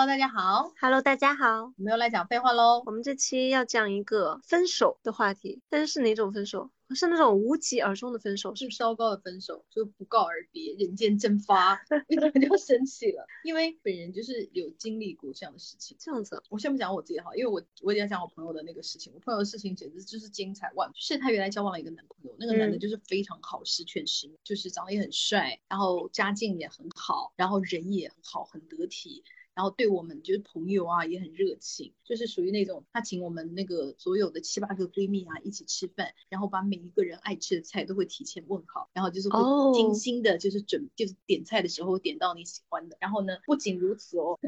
Hello 大家好 ，Hello 大家好，我们又来讲废话喽。我们这期要讲一个分手的话题，但是哪种分手？是那种无疾而终的分手，是糟糕的分手，就不告而别，人间蒸发，你怎么就生气了？因为本人就是有经历过这样的事情。这样子，我先不讲我自己好，因为我也要讲我朋友的那个事情。我朋友的事情简直就是精彩万分。就是他原来交往了一个男朋友，那个男的就是非常好，十全十美，就是长得也很帅，然后家境也很好，然后人也很好，很得体。然后对我们就是朋友啊也很热情，就是属于那种他请我们那个所有的7-8个闺蜜啊一起吃饭，然后把每一个人爱吃的菜都会提前问好，然后就是会精心的就是就是点菜的时候点到你喜欢的。然后呢不仅如此哦，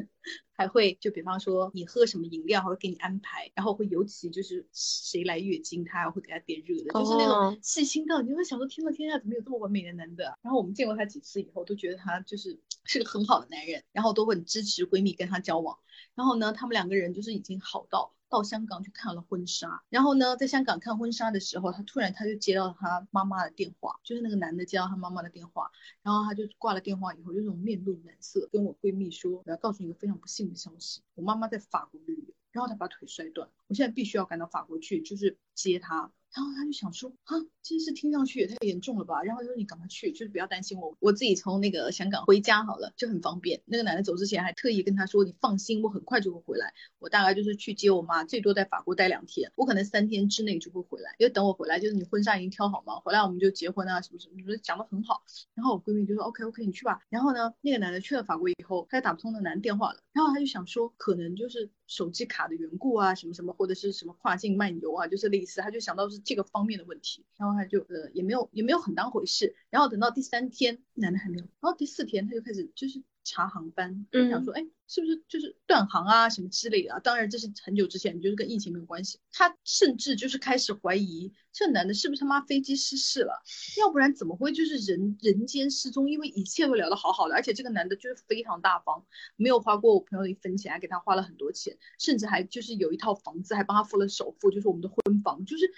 还会就比方说你喝什么饮料还会给你安排，然后会尤其就是谁来月经他会给他点热的，就是那种细心到你会想说天哪天下怎么有这么完美的男的啊。然后我们见过他几次以后都觉得他就是个很好的男人，然后都会很支持闺蜜跟他交往。然后呢他们两个人就是已经好到香港去看了婚纱。然后呢在香港看婚纱的时候，他突然就接到他妈妈的电话，就是那个男的接到他妈妈的电话，然后他就挂了电话以后就那种面露难色跟我闺蜜说，我要告诉你一个非常不幸的消息，我妈妈在法国旅游，然后他把腿摔断，我现在必须要赶到法国去就是接她。然后他就想说啊，这件事听上去也太严重了吧，然后就说你赶快去，就是不要担心我自己从那个香港回家好了，就很方便。那个男的走之前还特意跟他说你放心，我很快就会回来，我大概就是去接我妈，最多在法国待2天，我可能3天之内就会回来，因为等我回来就是你婚纱已经挑好嘛，回来我们就结婚啊什么什么，就是讲得很好。然后我闺蜜就说 OK 你去吧。然后呢那个男的去了法国以后他就打不通那男电话了，然后他就想说可能就是手机卡的缘故啊什么什么，或者是什么跨境漫游啊，就是类似，他就想到是这个方面的问题。然后他就也没有很当回事。然后等到第3天男的还没有，然后第4天他就开始就是查航班，想说哎是不是就是断航啊什么之类的啊。当然这是很久之前，就是跟疫情没有关系。他甚至就是开始怀疑这男的是不是他妈飞机失事了，要不然怎么会就是人间失踪，因为一切都聊得好好的。而且这个男的就是非常大方，没有花过我朋友的一分钱，还给他花了很多钱，甚至还就是有一套房子还帮他付了首付，就是我们的婚房，就是就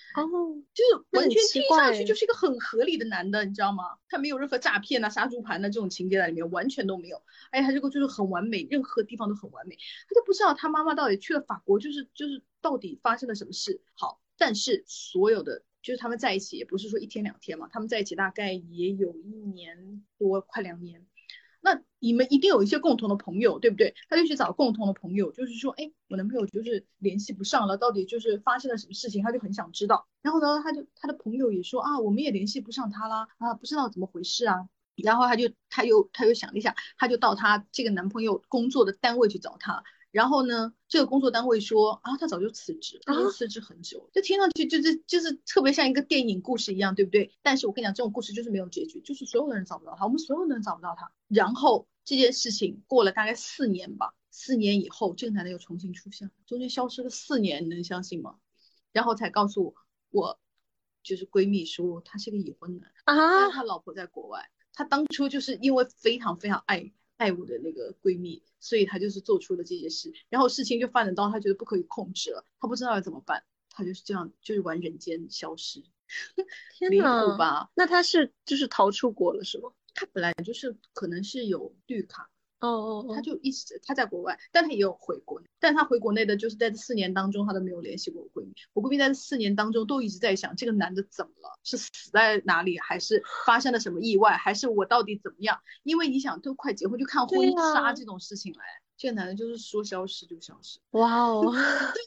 是完全听上去就是一个很合理的男的，你知道吗？他没有任何诈骗啊杀猪盘啊这种情节在里面，完全都没有。哎，他这个就是很完美，任何地方都很完美。他就不知道他妈妈到底去了法国，就是到底发生了什么事。好，但是所有的就是他们在一起也不是说1天2天嘛，他们在一起大概也有1年多，快2年。那你们一定有一些共同的朋友，对不对？他就去找共同的朋友，就是说哎，我男朋友就是联系不上了，到底就是发生了什么事情，他就很想知道。然后呢他的朋友也说啊，我们也联系不上他啦，啊不知道怎么回事啊。然后他又想了一下，他就到他这个男朋友工作的单位去找他。然后呢这个工作单位说啊，他早就辞职，他就辞职很久就听上去就是特别像一个电影故事一样，对不对？但是我跟你讲，这种故事就是没有结局，就是所有的人找不到他，我们所有的人找不到他。然后这件事情过了大概4年吧，4年以后这个男的又重新出现，中间消失了4年，你能相信吗？然后才告诉我就是闺蜜说他是个已婚男啊，他老婆在国外。他当初就是因为非常非常爱我的那个闺蜜，所以他就是做出了这件事，然后事情就发展到他觉得不可以控制了，他不知道要怎么办，他就是这样就是玩人间消失。天哪吧，那他是就是逃出国了是吗？他本来就是可能是有绿卡他就一直他在国外，但他也有回国内，但他回国内的就是在这4年当中他都没有联系过我闺蜜。我闺蜜在这4年当中都一直在想这个男的怎么了，是死在哪里，还是发生了什么意外，还是我到底怎么样。因为你想都快结婚就看婚纱这种事情来，这个男的就是说消失就消失。哇哦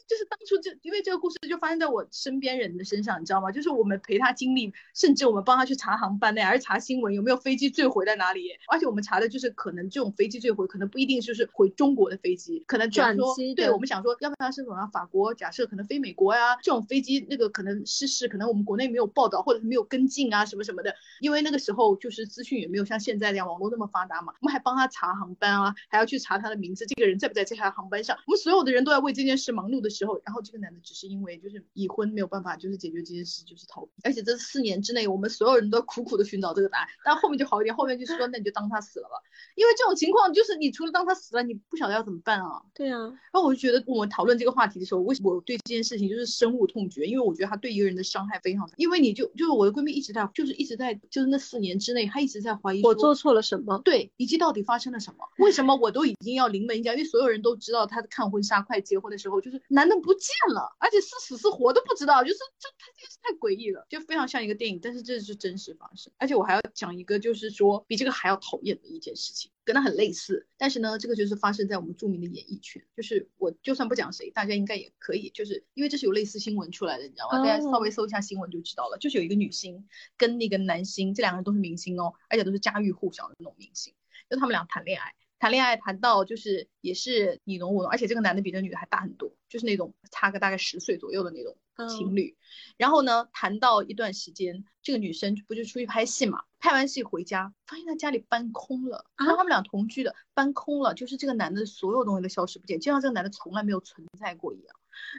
就是当初就因为这个故事就发生在我身边人的身上，你知道吗？就是我们陪他经历，甚至我们帮他去查航班，还是查新闻有没有飞机坠毁在哪里。而且我们查的就是可能这种飞机坠毁可能不一定就是回中国的飞机，可能转机。对，我们想说要不然是往法国，假设可能飞美国呀，这种飞机那个可能失事，可能我们国内没有报道或者是没有跟进啊什么什么的。因为那个时候就是资讯也没有像现在这样网络那么发达嘛，我们还帮他查航班啊，还要去查他的名字，这个人在不在这条航班上。我们所有的人都在为这件事忙碌的时候，然后这个男的只是因为就是已婚没有办法就是解决这件事就是逃避。而且这4年之内我们所有人都苦苦的寻找这个答案，但后面就好一点，后面就说那你就当他死了吧，因为这种情况就是你除了当他死了你不晓得要怎么办啊。对啊，然后我就觉得我们讨论这个话题的时候，为什么我对这件事情就是深恶痛绝，因为我觉得他对一个人的伤害非常大。因为你就是我的闺蜜一直在就是那4年之内她一直在怀疑我做错了什么，对，以及到底发生了什么，为什么我都已经要临门一家，因为所有人都知道他看婚纱快结婚的时候，就是男的不见了，而且是死是活都不知道，就是他这是太诡异了，就非常像一个电影，但是这是真实发生。而且我还要讲一个，就是说比这个还要讨厌的一件事情，跟他很类似，但是呢这个就是发生在我们著名的演艺圈，就是我就算不讲谁大家应该也可以，就是因为这是有类似新闻出来的你知道吗，大家稍微搜一下新闻就知道了，就是有一个女星跟那个男星，这两个人都是明星哦，而且都是家喻户晓的那种明星，就他们俩谈恋爱谈到就是也是你侬我侬，而且这个男的比这女的还大很多，就是那种差个大概10岁左右的那种情侣，然后呢谈到一段时间，这个女生不就出去拍戏嘛，拍完戏回家发现她家里搬空了，然后他们俩同居的搬空了，就是这个男的所有东西都消失不见，就像这个男的从来没有存在过一样。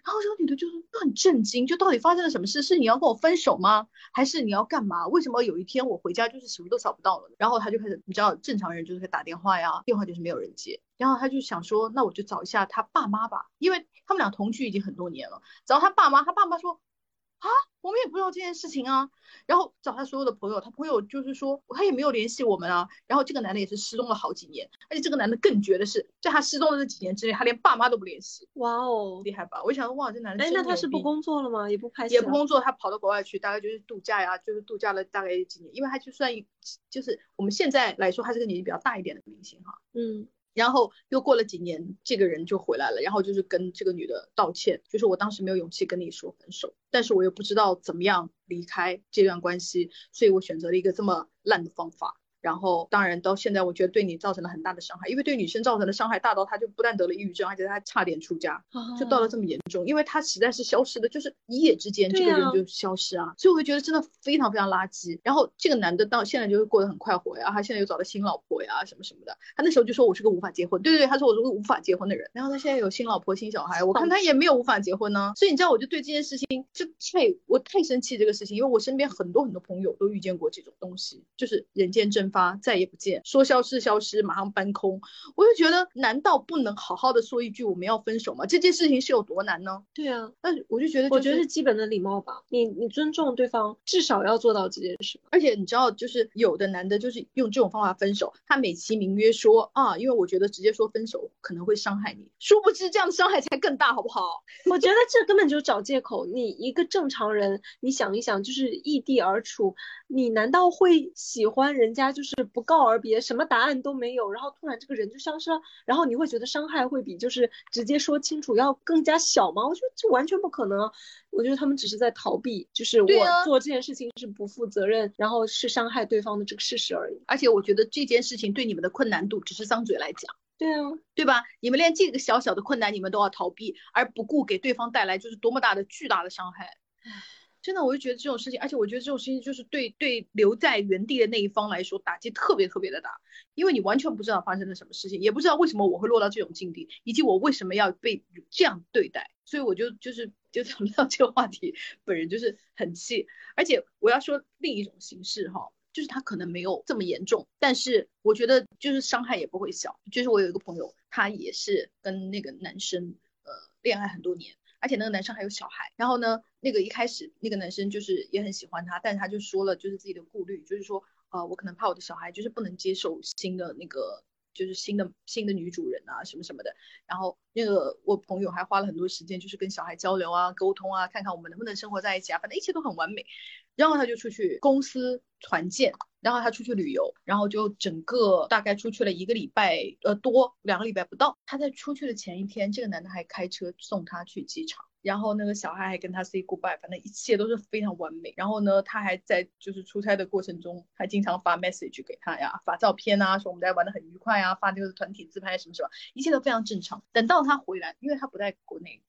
然后这个女的就是很震惊，就到底发生了什么事，是你要跟我分手吗，还是你要干嘛，为什么有一天我回家就是什么都找不到了。然后她就开始，你知道正常人就是打电话呀，电话就是没有人接，然后她就想说那我就找一下她爸妈吧，因为他们俩同居已经很多年了，找她爸妈，她爸妈说啊我们也不知道这件事情啊，然后找他所有的朋友，他朋友就是说他也没有联系我们啊，然后这个男的也是失踪了好几年，而且这个男的更绝的是在他失踪的这几年之内他连爸妈都不联系。哇哦厉害吧，我想说哇这男的真的，那他是不工作了吗，也不拍戏也不工作，他跑到国外去大概就是度假呀，就是度假了大概几年，因为他就算就是我们现在来说他是个年纪比较大一点的明星哈，嗯，然后又过了几年这个人就回来了，然后就是跟这个女的道歉，就是我当时没有勇气跟你说分手，但是我又不知道怎么样离开这段关系，所以我选择了一个这么烂的方法，然后当然到现在我觉得对你造成了很大的伤害，因为对女生造成的伤害大到她就不但得了抑郁症，而且她差点出家，就到了这么严重，因为她实在是消失的就是一夜之间这个人就消失啊，所以我觉得真的非常非常垃圾。然后这个男的到现在就是过得很快活呀，他现在又找到新老婆呀什么什么的，他那时候就说我是个无法结婚，对对对，他说我是个无法结婚的人，然后他现在有新老婆新小孩，我看他也没有无法结婚呢。所以你知道我就对这件事情就我太生气这个事情，因为我身边很多很多朋友都遇见过这种东西，就是人间蒸发再也不见，说消失消失马上搬空，我就觉得难道不能好好的说一句我们要分手吗，这件事情是有多难呢？对啊，但我就觉得、就是、我觉得是基本的礼貌吧，你尊重对方至少要做到这件事。而且你知道就是有的男的就是用这种方法分手，他美其名曰说啊，因为我觉得直接说分手可能会伤害你，殊不知这样的伤害才更大好不好我觉得这根本就是找借口，你一个正常人你想一想，就是异地而处，你难道会喜欢人家就是不告而别，什么答案都没有，然后突然这个人就消失了，然后你会觉得伤害会比就是直接说清楚要更加小吗？我觉得这完全不可能。我觉得他们只是在逃避，就是我做这件事情是不负责任、啊、然后是伤害对方的这个事实而已。而且我觉得这件事情对你们的困难度只是张嘴来讲，对啊，对吧？你们连这个小小的困难你们都要逃避，而不顾给对方带来就是多么大的巨大的伤害。真的我就觉得这种事情，而且我觉得这种事情就是对留在原地的那一方来说打击特别特别的大，因为你完全不知道发生了什么事情，也不知道为什么我会落到这种境地，以及我为什么要被这样对待。所以我就想到这个话题本人就是很气。而且我要说另一种形式哈，就是他可能没有这么严重，但是我觉得就是伤害也不会小。就是我有一个朋友，他也是跟那个男生恋爱很多年，而且那个男生还有小孩，然后呢那个一开始那个男生就是也很喜欢他，但是他就说了就是自己的顾虑，就是说我可能怕我的小孩就是不能接受新的那个就是新的女主人啊什么什么的。然后那个我朋友还花了很多时间就是跟小孩交流啊沟通啊，看看我们能不能生活在一起啊，反正一切都很完美。然后他就出去公司团建，然后他出去旅游，然后就整个大概出去了1个礼拜多2个礼拜不到。他在出去的前一天，这个男的还开车送他去机场，然后那个小孩还跟他 say goodbye， 反正一切都是非常完美。然后呢他还在就是出差的过程中还经常发 message 给他呀，发照片啊，说我们在玩得很愉快啊，发就是团体自拍什么什么，一切都非常正常。等到他回来，因为他不在国内，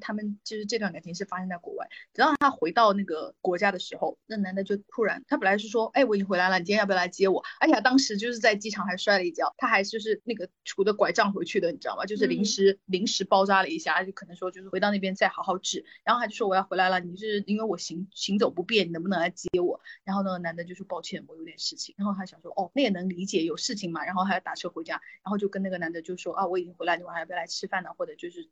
他们就是这段感情是发生在国外。等到他回到那个国家的时候，那男的就突然，他本来是说哎我已经回来了，你今天要不要来接我，而且他当时就是在机场还摔了一跤，他还就是那个拄着拐杖回去的你知道吗，就是临时包扎了一下，就可能说就是回到那边再好好治。然后他就说我要回来了，你是因为我行走不便，你能不能来接我。然后那个男的就说抱歉我有点事情，然后他想说哦那也能理解有事情嘛，然后他打车回家，然后就跟那个男的就说啊我已经回来，你晚上要不要来吃饭呢、啊、或者就是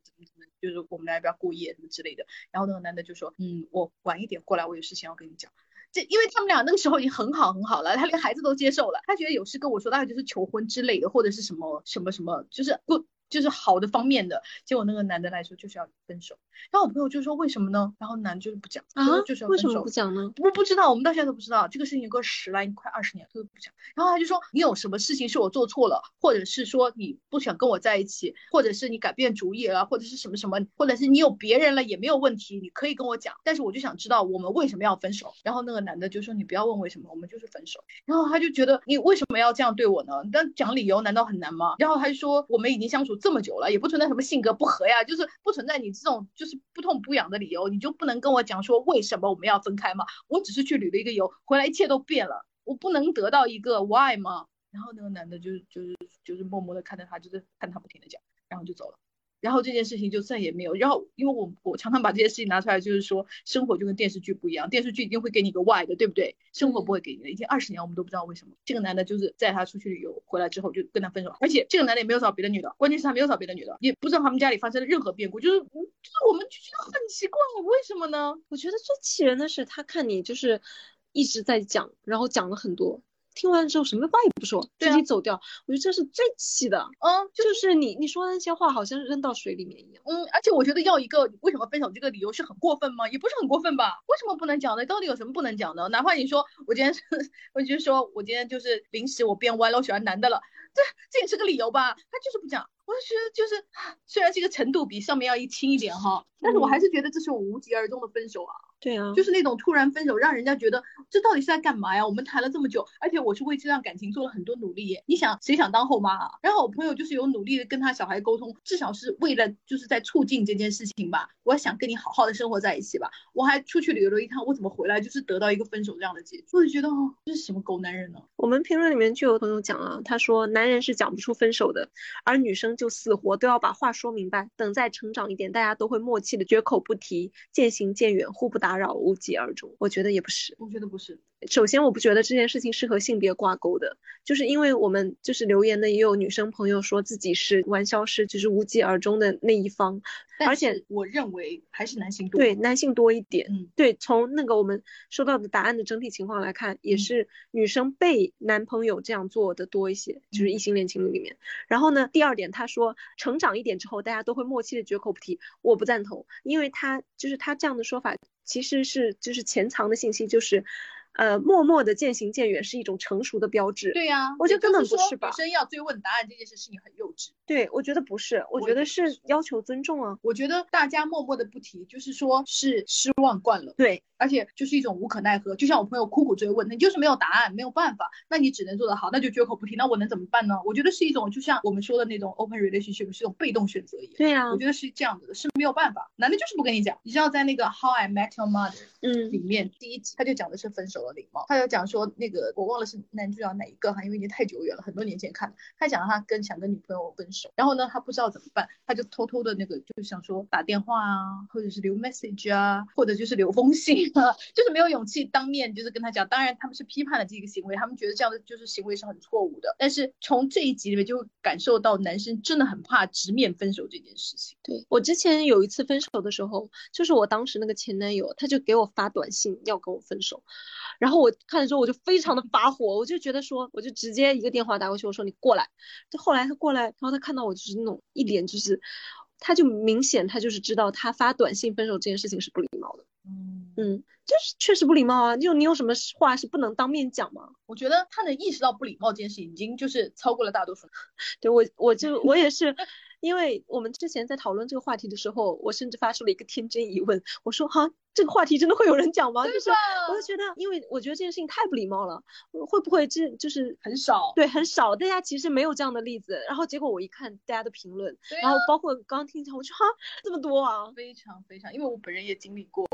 就是我们来要不要过夜什么之类的。然后那个男的就说我晚一点过来，我有事情要跟你讲。这因为他们俩那个时候已经很好很好了，他连孩子都接受了，他觉得有事跟我说大概就是求婚之类的，或者是什么什么什么，就是不就是好的方面的，结果那个男的来说就是要分手。然后我朋友就说为什么呢？然后男就是不讲啊，就是要分手。为什么不讲呢？我不知道，我们到现在都不知道这个事情，有个10来快20年都不讲。然后他就说你有什么事情是我做错了，或者是说你不想跟我在一起，或者是你改变主意了，或者是什么什么，或者是你有别人了也没有问题，你可以跟我讲，但是我就想知道我们为什么要分手。然后那个男的就说你不要问为什么，我们就是分手。然后他就觉得你为什么要这样对我呢？但讲理由难道很难吗？然后他就说我们已经相处这么久了，也不存在什么性格不合呀，就是不存在你这种就是不痛不痒的理由，你就不能跟我讲说为什么我们要分开吗？我只是去旅了一个游，回来一切都变了，我不能得到一个 why 吗？然后那个男的就是默默的看着他，就是看他不停的讲，然后就走了。然后这件事情就再也没有。然后因为我常常把这些事情拿出来，就是说生活就跟电视剧不一样，电视剧一定会给你一个 why 的，对不对？生活不会给你的。已经20年我们都不知道为什么。这个男的就是在他出去旅游回来之后就跟他分手，而且这个男的也没有找别的女的，关键是他没有找别的女的，也不知道他们家里发生了任何变故，就是我们就觉得很奇怪，为什么呢？我觉得最气人的是他看你就是一直在讲，然后讲了很多。听完之后什么话也不说，自己走掉，我觉得这是最气的。嗯，就是你说那些话好像扔到水里面一样。嗯，而且我觉得要一个为什么分手这个理由是很过分吗？也不是很过分吧？为什么不能讲呢？到底有什么不能讲的？哪怕你说我今天就是临时我变歪了，我喜欢男的了，这也是个理由吧？他就是不讲。我觉得就是虽然这个程度比上面要轻一点哈，但是我还是觉得这是我无疾而终的分手啊。对啊，就是那种突然分手让人家觉得这到底是在干嘛呀？我们谈了这么久，而且我是为这段感情做了很多努力耶，你想谁想当后妈啊？然后我朋友就是有努力的跟他小孩沟通，至少是为了就是在促进这件事情吧，我想跟你好好的生活在一起吧，我还出去旅游了一趟，我怎么回来就是得到一个分手这样的结局，我就觉得哦，这是什么狗男人呢？我们评论里面就有朋友讲啊，他说男人是讲不出分手的，而女生就死活都要把话说明白，等再成长一点，大家都会默契的绝口不提，渐行渐远，互不打扰，无疾而终。我觉得也不是，我觉得不是。首先我不觉得这件事情是和性别挂钩的，就是因为我们就是留言的也有女生朋友说自己是玩消失，就是无疾而终的那一方，而且我认为还是男性多，对，男性多一点。嗯，对，从那个我们收到的答案的整体情况来看，也是女生被男朋友这样做的多一些，就是异性恋情侣里面。然后呢，第二点他说成长一点之后大家都会默契的绝口不提，我不赞同，因为他就是他这样的说法其实是就是潜藏的信息，就是默默的渐行渐远是一种成熟的标志。对呀，我觉得根本不是吧。女生要追问答案这件事是你很幼稚。对，我觉得不是，我觉得是要求尊重啊。我觉得大家默默的不提，就是说是失望惯了。对，而且就是一种无可奈何，就像我朋友苦苦追问，你就是没有答案，没有办法，那你只能做得好，那就绝口不提，那我能怎么办呢？我觉得是一种就像我们说的那种 open relationship 是一种被动选择一样。对啊，我觉得是这样子的，是没有办法，男的就是不跟你讲。你知道在那个 How I Met Your Mother 里面第一集他就讲的是分手的礼貌，他就讲说那个我忘了是男主角哪一个哈，因为已经太久远了，很多年前看的。他讲他想跟女朋友分手，然后呢他不知道怎么办，他就偷偷的那个就想说打电话啊，或者是留 message 啊，或者就是留封信啊，就是没有勇气当面就是跟他讲。当然他们是批判了这个行为，他们觉得这样的就是行为是很错误的，但是从这一集里面就感受到男生真的很怕直面分手这件事情。对，我之前有一次分手的时候，就是我当时那个前男友他就给我发短信要跟我分手，然后我看了之后我就非常的发火，我就觉得说我就直接一个电话打过去，我说你过来。就后来他过来，然后他看到我就是那种一脸就是他就明显他就是知道他发短信分手这件事情是不礼貌的。嗯，就是确实不礼貌啊，就你有什么话是不能当面讲吗？我觉得他能意识到不礼貌这件事情已经就是超过了大多数。对，我也是因为我们之前在讨论这个话题的时候，我甚至发出了一个天真疑问，我说哈，这个话题真的会有人讲吗？就是我就觉得，因为我觉得这件事情太不礼貌了，会不会这就是很少？对，很少，大家其实没有这样的例子。然后结果我一看大家的评论，啊，然后包括刚刚听讲，我说哈，这么多啊，非常非常，因为我本人也经历过，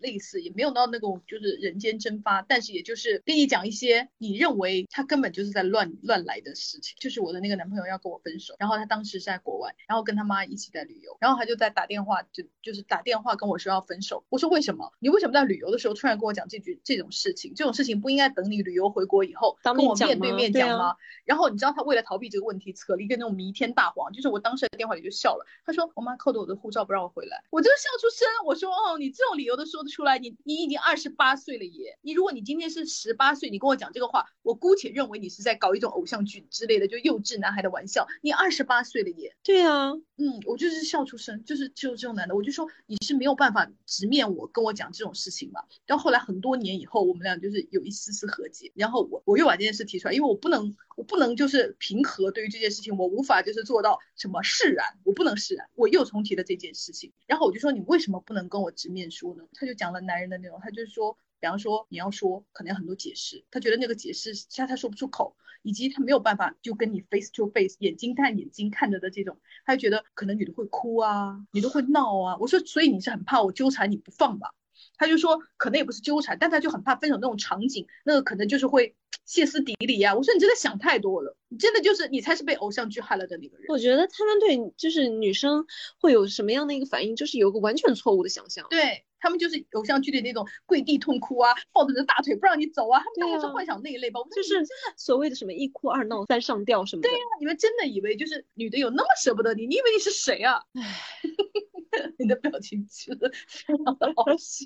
类似，也没有到那种就是人间蒸发，但是也就是跟你讲一些你认为他根本就是在乱来的事情。就是我的那个男朋友要跟我分手，然后他当时是在国外，然后跟他妈一起在旅游，然后他就在打电话，就是打电话跟我说要分手，我说为什么在旅游的时候突然跟我讲这种事情？这种事情不应该等你旅游回国以后跟我面对面讲吗？对啊。然后你知道他为了逃避这个问题，扯了一个那种弥天大谎，就是我当时的电话里就笑了。他说我妈扣着我的护照不让我回来，我就笑出声。我说哦，你这种理由都说得出来，你已经28岁了耶！你如果你今天是18岁，你跟我讲这个话，我姑且认为你是在搞一种偶像剧之类的，就幼稚男孩的玩笑。你28岁了耶！对对啊，嗯，我就是笑出声，就是这种男的，我就说你是没有办法直面我跟我讲这种事情嘛。然后后来很多年以后，我们俩就是有一丝丝和解，然后我又把这件事提出来，因为我不能就是平和对于这件事情，我无法就是做到什么释然，我不能释然，我又重提了这件事情，然后我就说你为什么不能跟我直面说呢？他就讲了男人的内容，他就说比方说你要说可能有很多解释，他觉得那个解释他说不出口，以及他没有办法就跟你 face to face 眼睛看眼睛看着的这种，他就觉得可能女的会哭啊，女的会闹啊。我说所以你是很怕我纠缠你不放吧？他就说可能也不是纠缠，但他就很怕分手那种场景，那个可能就是会歇斯底里啊。我说你真的想太多了，你真的就是你才是被偶像剧害了的那个人。我觉得他们对就是女生会有什么样的一个反应，就是有个完全错误的想象。对，他们就是偶像剧的那种跪地痛哭啊，抱着你的大腿不让你走啊，他们大概是幻想那一类吧。我们就是所谓的什么一哭二闹三上吊什么的。对啊，你们真的以为就是女的有那么舍不得你？你以为你是谁啊？你的表情真的非常的好笑。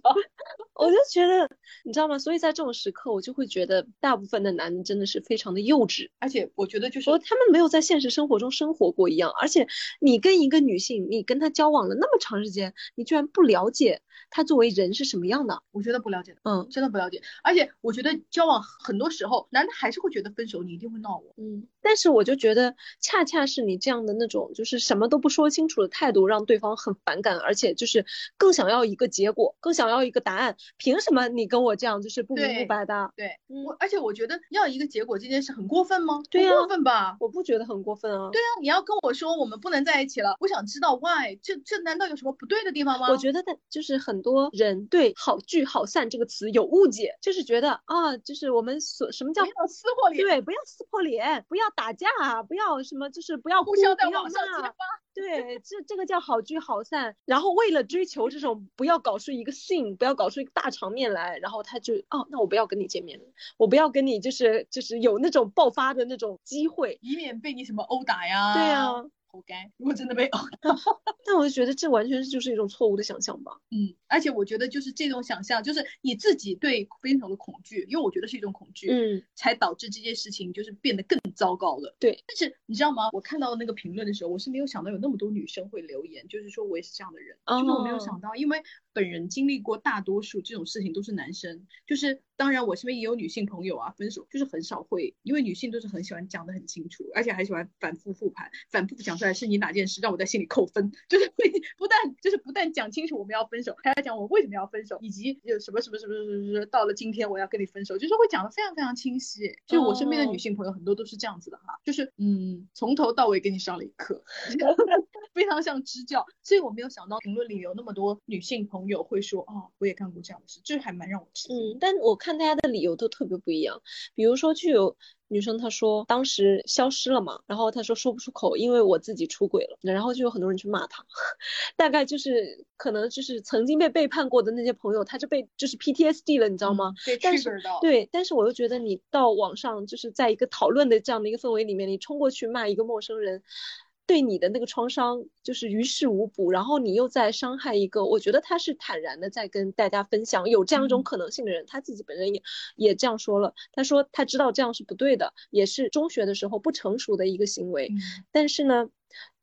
我就觉得你知道吗，所以在这种时刻我就会觉得大部分的男人真的是非常的幼稚，而且我觉得就是他们没有在现实生活中生活过一样。而且你跟一个女性，你跟她交往了那么长时间，你居然不了解她作为人是什么样的，我觉得不了解的，嗯，真的不了解。而且我觉得交往很多时候男人还是会觉得分手你一定会闹我，嗯，但是我就觉得恰恰是你这样的那种就是什么都不说清楚的态度让对方很烦，而且就是更想要一个结果，更想要一个答案，凭什么你跟我这样就是不明不白的？对，嗯，而且我觉得要一个结果这件事很过分吗？对啊，很过分吧？我不觉得很过分啊。对啊，你要跟我说我们不能在一起了，我想知道 why， 这难道有什么不对的地方吗？我觉得就是很多人对好聚好散这个词有误解，就是觉得啊，就是我们什么叫不要撕破脸？对，不要撕破脸，不要打架，不要什么，就是不要哭，互相在网上揭发。对，这个叫好聚好散。然后为了追求这种不要搞出一个scene，不要搞出一个大场面来，然后他就哦，那我不要跟你见面了，我不要跟你就是有那种爆发的那种机会，以免被你什么殴打呀。对啊，活该，如果真的被殴打。但我就觉得这完全就是一种错误的想象吧。嗯，而且我觉得就是这种想象，就是你自己对分手的恐惧，因为我觉得是一种恐惧，嗯，才导致这件事情就是变得更糟糕了。对，但是你知道吗，我看到那个评论的时候，我是没有想到有那么多女生会留言，就是说我也是这样的人，就是我没有想到，因为本人经历过大多数这种事情都是男生，就是当然我身边也有女性朋友啊，分手就是很少会，因为女性都是很喜欢讲得很清楚，而且还喜欢反复复盘，反复讲出来是你哪件事让我在心里扣分，就是会不但讲清楚我们要分手，还要讲我为什么要分手，以及有什么什么什么什么到了今天我要跟你分手，就是会讲得非常非常清晰。就我身边的女性朋友很多都是这样子的哈，就是嗯，从头到尾给你上了一课，非常像支教。所以我没有想到评论里有那么多女性朋友会说哦，我也干过这样的事，这还蛮让我吃惊。嗯，但我看大家的理由都特别不一样，比如说就有女生她说当时消失了嘛，然后她说不出口，因为我自己出轨了，然后就有很多人去骂她。大概就是可能就是曾经被背叛过的那些朋友，她就被就是 PTSD 了，你知道吗？被 trigger 到。对，但是我又觉得你到网上就是在一个讨论的这样的一个氛围里面，你冲过去骂一个陌生人，对你的那个创伤就是于事无补，然后你又在伤害一个我觉得他是坦然的在跟大家分享有这样一种可能性的人，他自己本人也这样说了，他说他知道这样是不对的，也是中学的时候不成熟的一个行为，但是呢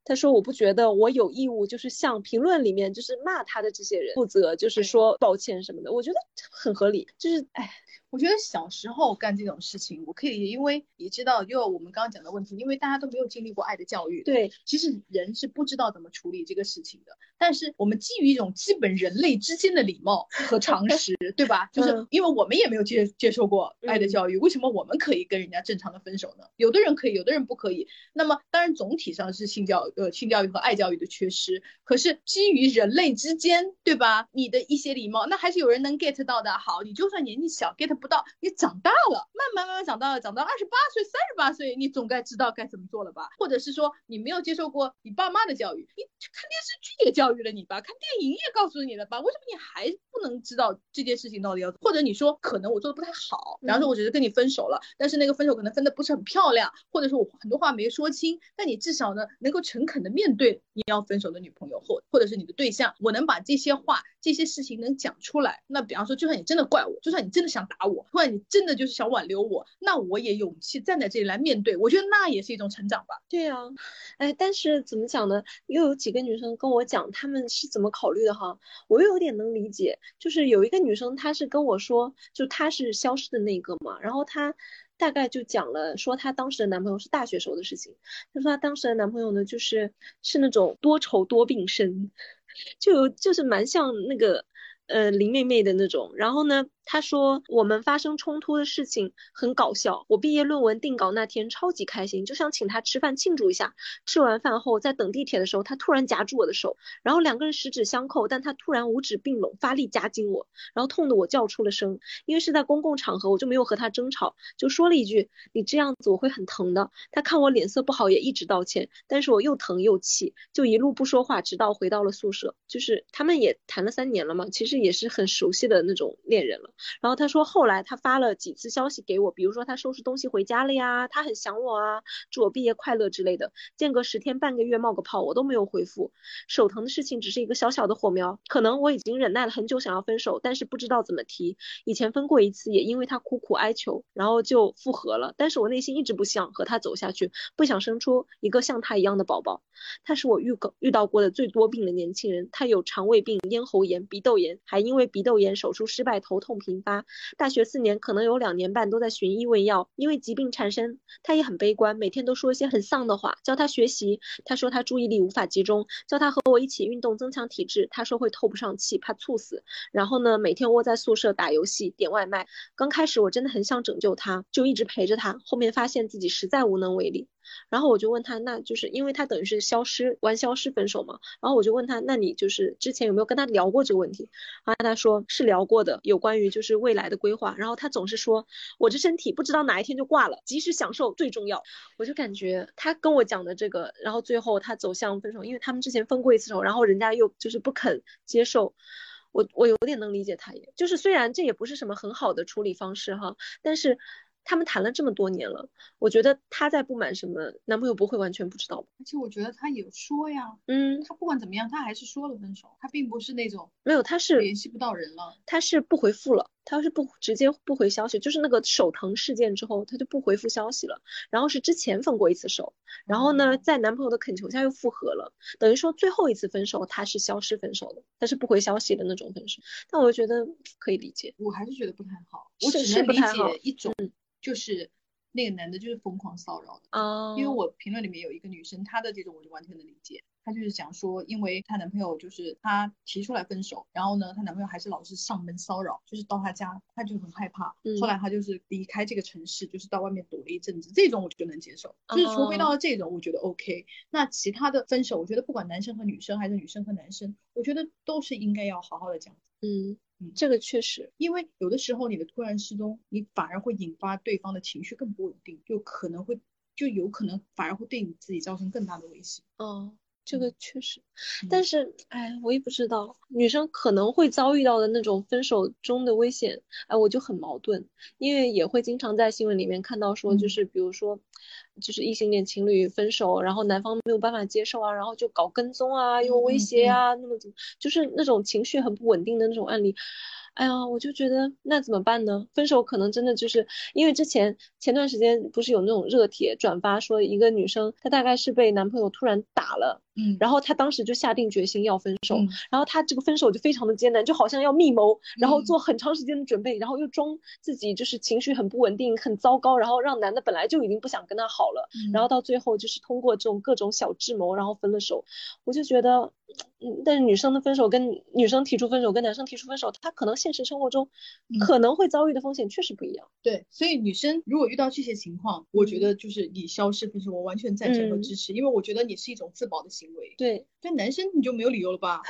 他说我不觉得我有义务就是向评论里面就是骂他的这些人负责，就是说抱歉什么的，我觉得很合理。就是哎，我觉得小时候干这种事情我可以，因为你知道就我们刚刚讲的问题，因为大家都没有经历过爱的教育，对，其实人是不知道怎么处理这个事情的，但是我们基于一种基本人类之间的礼貌和常识对吧，就是因为我们也没有接受过爱的教育，为什么我们可以跟人家正常的分手呢？有的人可以，有的人不可以。那么当然总体上是性教育和爱教育的缺失，可是基于人类之间对吧，你的一些礼貌那还是有人能 get 到的。好，你就算年纪小 get 不到，你长大了，慢慢长到28岁、38岁，你总该知道该怎么做了吧？或者是说你没有接受过你爸妈的教育，你看电视剧也教育了你吧，看电影也告诉你了吧，为什么你还不能知道这件事情到底要？或者你说可能我做的不太好，然后说我只是跟你分手了，但是那个分手可能分的不是很漂亮，或者说我很多话没说清，但你至少呢能够诚恳的面对你要分手的女朋友或者是你的对象，我能把这些话这些事情能讲出来。那比方说就算你真的怪我，就算你真的想打我，我，或者你真的就是想挽留我，那我也勇气站在这里来面对，我觉得那也是一种成长吧。对啊，哎，但是怎么讲呢，又有几个女生跟我讲她们是怎么考虑的哈，我又有点能理解。就是有一个女生她是跟我说，就她是消失的那个嘛，然后她大概就讲了说她当时的男朋友是大学时候的事情。她说她当时的男朋友呢，就是那种多愁多病生，就是蛮像那个林妹妹的那种。然后呢她说我们发生冲突的事情很搞笑，我毕业论文定稿那天超级开心，就想请她吃饭庆祝一下，吃完饭后在等地铁的时候她突然夹住我的手，然后两个人十指相扣，但她突然五指并拢发力夹紧我，然后痛得我叫出了声。因为是在公共场合，我就没有和她争吵，就说了一句你这样子我会很疼的。她看我脸色不好也一直道歉，但是我又疼又气，就一路不说话，直到回到了宿舍。就是他们也谈了3年了嘛，其实也是很熟悉的那种恋人了。然后他说后来他发了几次消息给我，比如说他收拾东西回家了呀，他很想我啊，祝我毕业快乐之类的，间隔10天半个月冒个泡我都没有回复。手疼的事情只是一个小小的火苗，可能我已经忍耐了很久想要分手，但是不知道怎么提。以前分过一次，也因为他苦苦哀求然后就复合了，但是我内心一直不想和他走下去，不想生出一个像他一样的宝宝。他是我遇到过的最多病的年轻人，他有肠胃病、咽喉炎、鼻窦炎，还因为鼻窦炎手术失败头痛频发，大学4年可能有2年半都在寻医问药。因为疾病缠身，他也很悲观，每天都说一些很丧的话。教他学习，他说他注意力无法集中；教他和我一起运动增强体质，他说会透不上气，怕猝死。然后呢，每天窝在宿舍打游戏点外卖。刚开始我真的很想拯救他，就一直陪着他，后面发现自己实在无能为力。然后我就问他，那就是因为他等于是消失分手嘛，然后我就问他，那你就是之前有没有跟他聊过这个问题？然后他说是聊过的，有关于就是未来的规划。然后他总是说我这身体不知道哪一天就挂了，及时享受最重要。我就感觉他跟我讲的这个，然后最后他走向分手，因为他们之前分过一次手，然后人家又就是不肯接受。我有点能理解他，也就是虽然这也不是什么很好的处理方式哈，但是他们谈了这么多年了，我觉得他在不满什么，男朋友不会完全不知道吧？而且我觉得他有说呀，他不管怎么样，他还是说了分手，他并不是那种没有，他是联系不到人了，他是不回复了，他是不直接不回消息，就是那个手疼事件之后，他就不回复消息了。然后是之前分过一次手，然后呢，在男朋友的恳求下又复合了，等于说最后一次分手他是消失分手的，他是不回消息的那种分手。但我觉得可以理解，我还是觉得不太好，我只能理解一种。就是那个男的就是疯狂骚扰的，因为我评论里面有一个女生，她的这种我就完全能理解。她就是讲说，因为她男朋友就是她提出来分手，然后呢她男朋友还是老是上门骚扰，就是到她家她就很害怕，后来她就是离开这个城市，就是到外面躲了一阵子。这种我就能接受，就是除非到了这种我觉得 OK，那其他的分手我觉得不管男生和女生还是女生和男生，我觉得都是应该要好好的讲。这个确实，因为有的时候你的突然失踪，你反而会引发对方的情绪更不稳定，有可能反而会对你自己造成更大的威胁。这个确实，但是我也不知道女生可能会遭遇到的那种分手中的危险，我就很矛盾。因为也会经常在新闻里面看到说，就是比如说就是异性恋情侣分手，然后男方没有办法接受啊，然后就搞跟踪啊，又威胁啊，那么就是那种情绪很不稳定的那种案例。哎呀，我就觉得那怎么办呢？分手可能真的就是因为前段时间不是有那种热帖转发说，一个女生她大概是被男朋友突然打了，然后她当时就下定决心要分手，然后她这个分手就非常的艰难，就好像要密谋，然后做很长时间的准备，然后又装自己就是情绪很不稳定很糟糕，然后让男的本来就已经不想跟她好了，然后到最后就是通过这种各种小智谋然后分了手。我就觉得但是女生提出分手跟男生提出分手，她可能现实生活中可能会遭遇的风险确实不一样。对，所以女生如果遇到这些情况，我觉得就是你消失分手我完全赞成和支持，因为我觉得你是一种自保的行为。对，但男生你就没有理由了吧？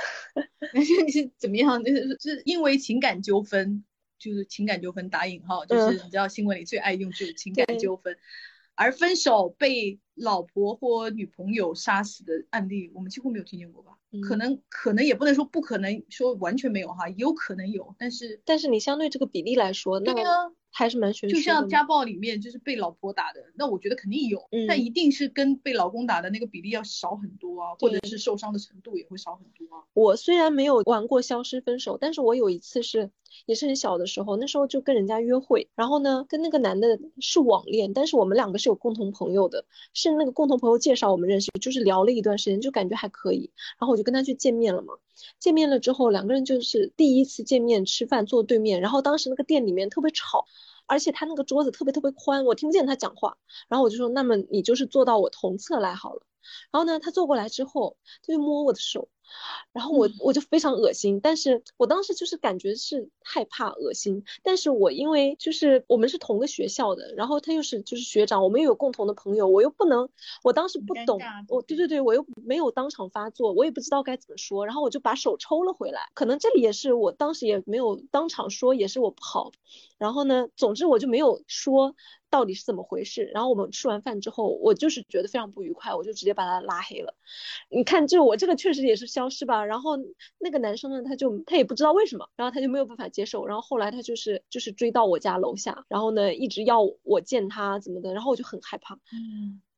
男生你是怎么样，就是因为情感纠纷，就是情感纠纷打引号，就是你知道新闻里最爱用这种情感纠纷而分手被老婆或女朋友杀死的案例，我们几乎没有听见过吧，可能也不能说不可能说完全没有哈，也有可能有，但是你相对这个比例来说，那还是蛮悬殊的。就像家暴里面就是被老婆打的，那我觉得肯定有，但一定是跟被老公打的那个比例要少很多啊，或者是受伤的程度也会少很多啊。我虽然没有玩过消失分手，但是我有一次是也是很小的时候，那时候就跟人家约会，然后呢跟那个男的是网恋，但是我们两个是有共同朋友的，是那个共同朋友介绍我们认识，就是聊了一段时间就感觉还可以，然后我就跟他去见面了嘛。见面了之后两个人就是第一次见面吃饭坐对面，然后当时那个店里面特别吵，而且他那个桌子特别特别宽，我听不见他讲话，然后我就说那么你就是坐到我同侧来好了。然后呢他坐过来之后他就摸我的手，然后我就非常恶心，但是我当时就是感觉是害怕恶心，但是我因为就是我们是同个学校的，然后他又是就是学长，我们又有共同的朋友，我又不能，我当时不懂，我对对对，我又没有当场发作，我也不知道该怎么说，然后我就把手抽了回来，可能这里也是我当时也没有当场说，也是我不好，然后呢总之我就没有说到底是怎么回事。然后我们吃完饭之后我就是觉得非常不愉快，我就直接把他拉黑了。你看就我这个确实也是消失吧。然后那个男生呢他也不知道为什么，然后他就没有办法接受，然后后来他就是追到我家楼下，然后呢一直要我见他怎么的，然后我就很害怕。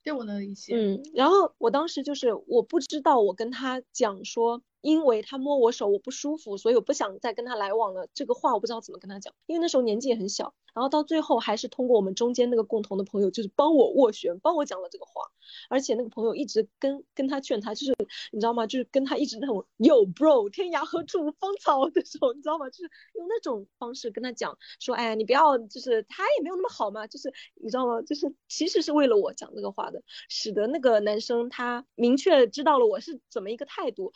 对，我能理解。然后我当时就是我不知道我跟他讲说因为他摸我手我不舒服所以我不想再跟他来往了，这个话我不知道怎么跟他讲，因为那时候年纪也很小。然后到最后还是通过我们中间那个共同的朋友就是帮我斡旋，帮我讲了这个话，而且那个朋友一直跟他劝他，就是你知道吗，就是跟他一直那种 Yo bro 天涯何处无芳草的时候，你知道吗，就是用那种方式跟他讲说哎你不要，就是他也没有那么好嘛，就是你知道吗，就是其实是为了我讲这个话的，使得那个男生他明确知道了我是怎么一个态度。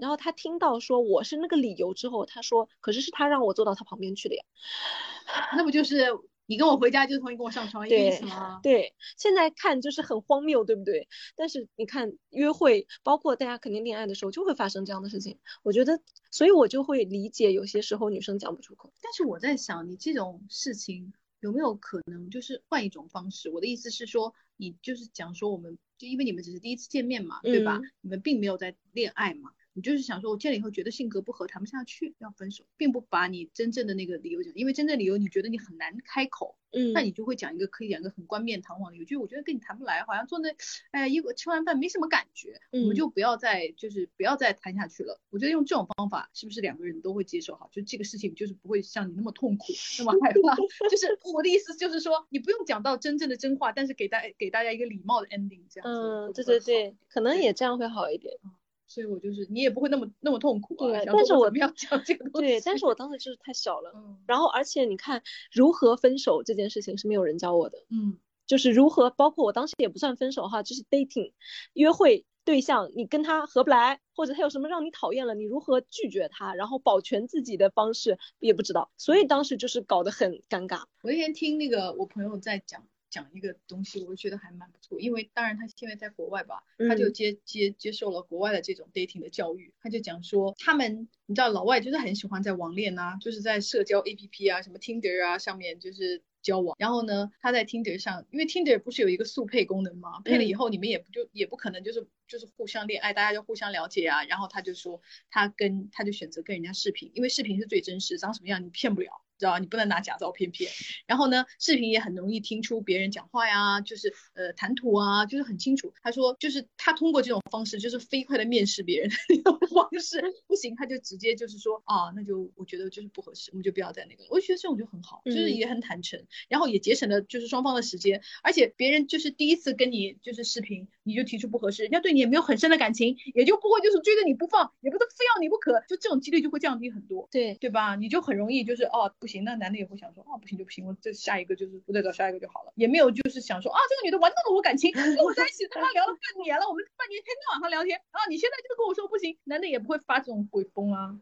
然后他听到说我是那个理由之后，他说可是是他让我坐到他旁边去的呀。那不就是你跟我回家就同意跟我上床一个意思吗？ 对，现在看就是很荒谬对不对，但是你看约会包括大家肯定恋爱的时候就会发生这样的事情，我觉得所以我就会理解有些时候女生讲不出口。但是我在想你这种事情有没有可能就是换一种方式，我的意思是说你就是讲说我们就因为你们只是第一次见面嘛，对吧，你们并没有在恋爱嘛，你就是想说我见了以后觉得性格不合谈不下去要分手，并不把你真正的那个理由讲，因为真正理由你觉得你很难开口，那你就会讲一个可以讲一个很冠冕堂皇的理由，就我觉得跟你谈不来，好像做那一会吃完饭没什么感觉，我们就不要再谈下去了。我觉得用这种方法是不是两个人都会接受好，就这个事情就是不会像你那么痛苦那么害怕就是我的意思就是说你不用讲到真正的真话，但是给大家一个礼貌的 ending 这样子。对对对，可能也这样会好一点。所以我就是你也不会那么痛苦啊。对，但是我不要讲这个东西。对，但是我当时就是太小了。然后而且你看如何分手这件事情是没有人教我的。就是如何，包括我当时也不算分手哈，就是 dating 约会对象，你跟他合不来或者他有什么让你讨厌了，你如何拒绝他，然后保全自己的方式也不知道，所以当时就是搞得很尴尬。我那天听那个我朋友在讲一个东西，我觉得还蛮不错，因为当然他现在在国外吧，他就接受了国外的这种 dating 的教育。他就讲说他们你知道老外就是很喜欢在网恋啊，就是在社交 APP 啊什么 Tinder 啊上面就是交往。然后呢他在 Tinder 上，因为 Tinder 不是有一个速配功能吗，配了以后你们也不可能就是互相恋爱，大家就互相了解啊。然后他就说他就选择跟人家视频，因为视频是最真实，长什么样你骗不了，知道你不能拿假照片骗。然后呢视频也很容易听出别人讲话呀，就是谈吐啊，就是很清楚。他说就是他通过这种方式就是飞快的面试别人的那种方式不行，他就直接就是说啊那就我觉得就是不合适，我们就不要再那个。我觉得这种就很好，就是也很坦诚，然后也节省了就是双方的时间。而且别人就是第一次跟你就是视频你就提出不合适，人家对你也没有很深的感情，也就不会就是追着你不放，也不是非要你不可，就这种几率就会降低很多。对吧，你就很容易就是哦不行，那男的也会想说哦不行就不行，我这下一个就是我再找下一个就好了，也没有就是想说啊这个女的玩弄了我感情，跟我在一起跟她聊了半年了，我们半年天天晚上聊天啊，你现在就跟我说不行，男的也不会发这种鬼风啊。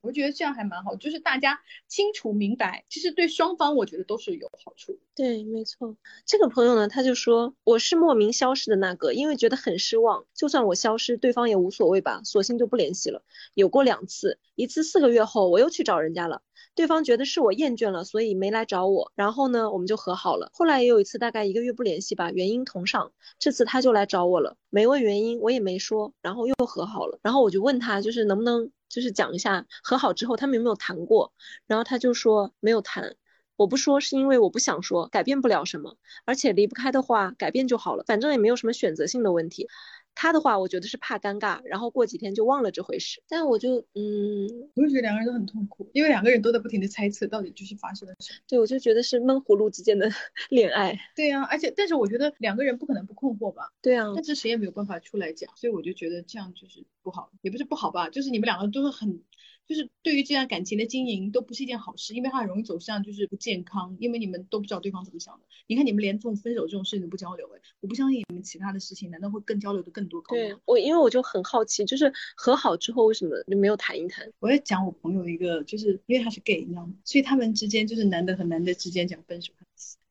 我觉得这样还蛮好，就是大家清楚明白，其实对双方我觉得都是有好处。对，没错。这个朋友呢他就说我是莫名消失的那个，因为觉得很失望，就算我消失对方也无所谓吧，索性就不联系了。有过2次，一次4个月后我又去找人家了，对方觉得是我厌倦了所以没来找我，然后呢我们就和好了。后来也有一次大概1个月不联系吧，原因同上，这次他就来找我了，没问原因我也没说，然后又和好了。然后我就问他就是能不能就是讲一下和好之后他们有没有谈过，然后他就说没有谈。我不说是因为我不想说，改变不了什么，而且离不开的话改变就好了，反正也没有什么选择性的问题。他的话我觉得是怕尴尬，然后过几天就忘了这回事。但我就我就觉得两个人都很痛苦，因为两个人都在不停的猜测到底就是发生了什么。对，我就觉得是闷葫芦之间的恋爱。对啊，而且但是我觉得两个人不可能不困惑吧。对啊，但是谁也没有办法出来讲，所以我就觉得这样就是不好，也不是不好吧，就是你们两个都是很就是对于这样感情的经营都不是一件好事，因为它很容易走向就是不健康，因为你们都不知道对方怎么想的。你看你们连这种分手这种事情都不交流，我不相信你们其他的事情难道会更交流的更多吗？对，我因为我就很好奇，就是和好之后为什么就没有谈一谈。我在讲我朋友一个，就是因为他是 gay 你知道吗，所以他们之间就是男的和男的之间讲分手。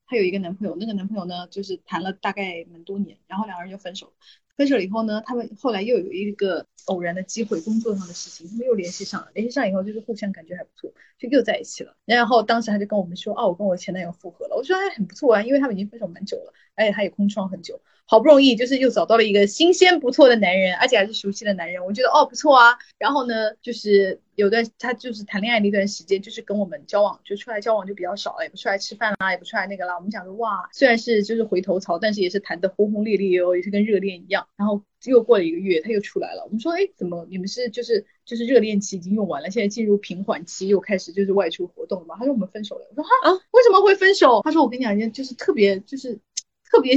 他有一个男朋友，那个男朋友呢就是谈了大概蛮多年，然后两个人就分手了。分手了以后呢，他们后来又有一个偶然的机会，工作上的事情他们又联系上了，联系上以后就是互相感觉还不错，就又在一起了。然后当时他就跟我们说，我跟我前男友复合了。我说很不错啊，因为他们已经分手蛮久了，而且他也空窗很久，好不容易就是又找到了一个新鲜不错的男人，而且还是熟悉的男人，我觉得不错啊。然后呢就是有段他就是谈恋爱的一段时间，就是跟我们交往就出来交往就比较少了，也不出来吃饭啦，也不出来那个啦。我们讲说哇，虽然是就是回头草，但是也是谈得轰轰烈烈哦，也是跟热恋一样。然后又过了一个月他又出来了，我们说怎么你们是就是热恋期已经用完了，现在进入平缓期又开始就是外出活动了嘛。他说我们分手了。我说为什么会分手？他说我跟你讲就是特别